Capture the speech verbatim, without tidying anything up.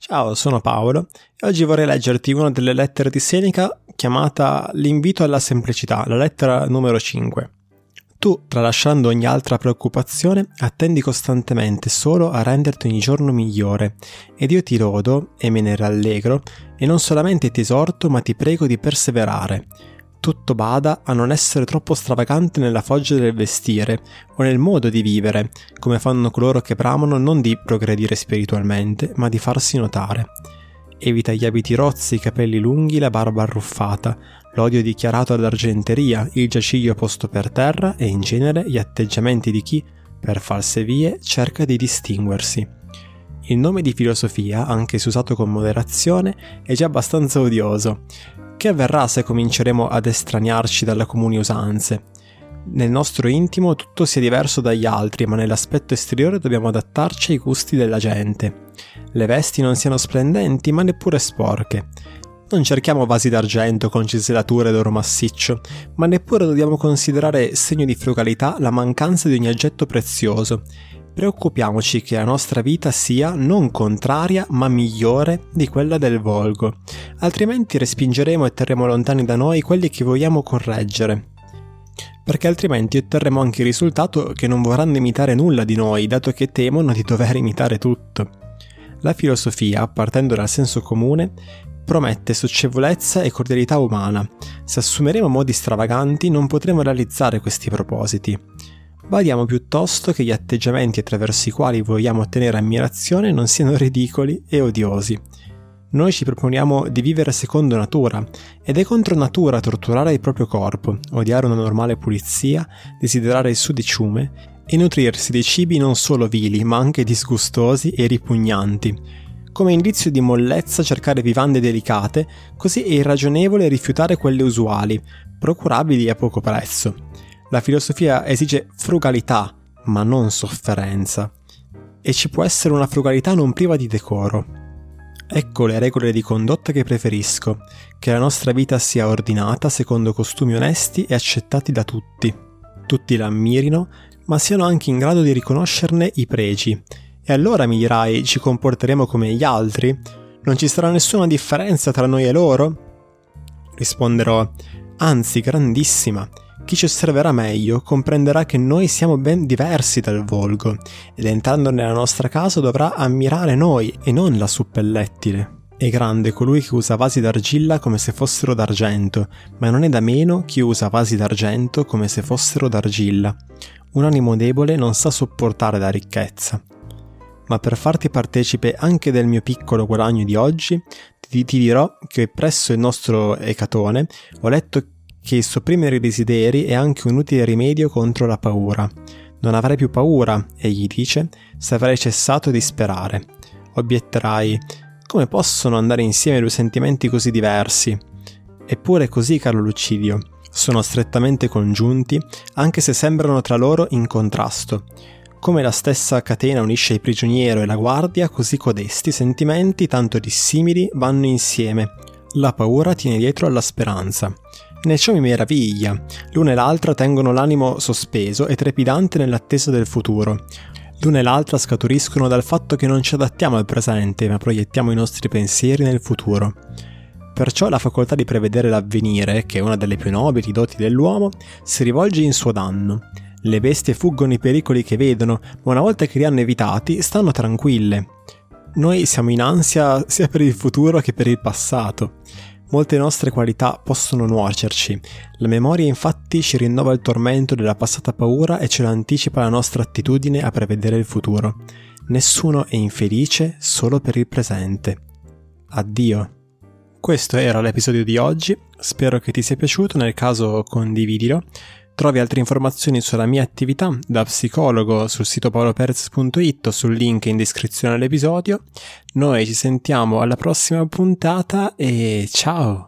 Ciao, sono Paolo e oggi vorrei leggerti una delle lettere di Seneca chiamata L'invito alla semplicità, la lettera numero cinque. Tu, tralasciando ogni altra preoccupazione, attendi costantemente solo a renderti ogni giorno migliore, ed io ti lodo e me ne rallegro, e non solamente ti esorto ma ti prego di perseverare. Tutto bada a non essere troppo stravagante nella foggia del vestire o nel modo di vivere, come fanno coloro che bramano non di progredire spiritualmente, ma di farsi notare. Evita gli abiti rozzi, i capelli lunghi, la barba arruffata, l'odio dichiarato all'argenteria, il giaciglio posto per terra e in genere gli atteggiamenti di chi, per false vie, cerca di distinguersi. Il nome di filosofia, anche se usato con moderazione, è già abbastanza odioso. Che avverrà se cominceremo ad estraniarci dalle comuni usanze? Nel nostro intimo tutto sia diverso dagli altri, ma nell'aspetto esteriore dobbiamo adattarci ai gusti della gente. Le vesti non siano splendenti, ma neppure sporche. Non cerchiamo vasi d'argento con cinsellature d'oro massiccio, ma neppure dobbiamo considerare segno di frugalità la mancanza di ogni oggetto prezioso. Preoccupiamoci che la nostra vita sia non contraria ma migliore di quella del volgo, altrimenti respingeremo e terremo lontani da noi quelli che vogliamo correggere, perché altrimenti otterremo anche il risultato che non vorranno imitare nulla di noi, dato che temono di dover imitare tutto. La filosofia, partendo dal senso comune, promette socievolezza e cordialità umana. Se assumeremo modi stravaganti non potremo realizzare questi propositi. Badiamo piuttosto che gli atteggiamenti attraverso i quali vogliamo ottenere ammirazione non siano ridicoli e odiosi. Noi ci proponiamo di vivere secondo natura, ed è contro natura torturare il proprio corpo, odiare una normale pulizia, desiderare il sudiciume e nutrirsi di cibi non solo vili ma anche disgustosi e ripugnanti. Come indizio di mollezza cercare vivande delicate, così è irragionevole rifiutare quelle usuali, procurabili a poco prezzo. La filosofia esige frugalità, ma non sofferenza, e ci può essere una frugalità non priva di decoro. Ecco le regole di condotta che preferisco, che la nostra vita sia ordinata secondo costumi onesti e accettati da tutti. Tutti l'ammirino, ma siano anche in grado di riconoscerne i pregi. E allora, mi dirai, ci comporteremo come gli altri? Non ci sarà nessuna differenza tra noi e loro? Risponderò, anzi, grandissima. Chi ci osserverà meglio comprenderà che noi siamo ben diversi dal volgo, ed entrando nella nostra casa dovrà ammirare noi e non la suppellettile. È grande colui che usa vasi d'argilla come se fossero d'argento, ma non è da meno chi usa vasi d'argento come se fossero d'argilla. Un animo debole non sa sopportare la ricchezza. Ma per farti partecipe anche del mio piccolo guadagno di oggi, ti, ti dirò che presso il nostro Ecatone ho letto che sopprimere i desideri è anche un utile rimedio contro la paura. Non avrai più paura, egli dice, se avrai cessato di sperare. Obietterai, come possono andare insieme due sentimenti così diversi? Eppure così, caro Lucilio, sono strettamente congiunti, anche se sembrano tra loro in contrasto. Come la stessa catena unisce il prigioniero e la guardia, così codesti sentimenti tanto dissimili vanno insieme. La paura tiene dietro alla speranza. Ne ciò mi meraviglia. L'una e l'altra tengono l'animo sospeso e trepidante nell'attesa del futuro. L'una e l'altra scaturiscono dal fatto che non ci adattiamo al presente, ma proiettiamo i nostri pensieri nel futuro. Perciò la facoltà di prevedere l'avvenire, che è una delle più nobili doti dell'uomo, si rivolge in suo danno. Le bestie fuggono i pericoli che vedono, ma una volta che li hanno evitati, stanno tranquille. Noi siamo in ansia sia per il futuro che per il passato. Molte nostre qualità possono nuocerci. La memoria infatti ci rinnova il tormento della passata paura e ce lo anticipa la nostra attitudine a prevedere il futuro. Nessuno è infelice solo per il presente. Addio. Questo era l'episodio di oggi, spero che ti sia piaciuto, nel caso condividilo. Trovi altre informazioni sulla mia attività da psicologo sul sito paolo perz punto it o sul link in descrizione all'episodio. Noi ci sentiamo alla prossima puntata e ciao!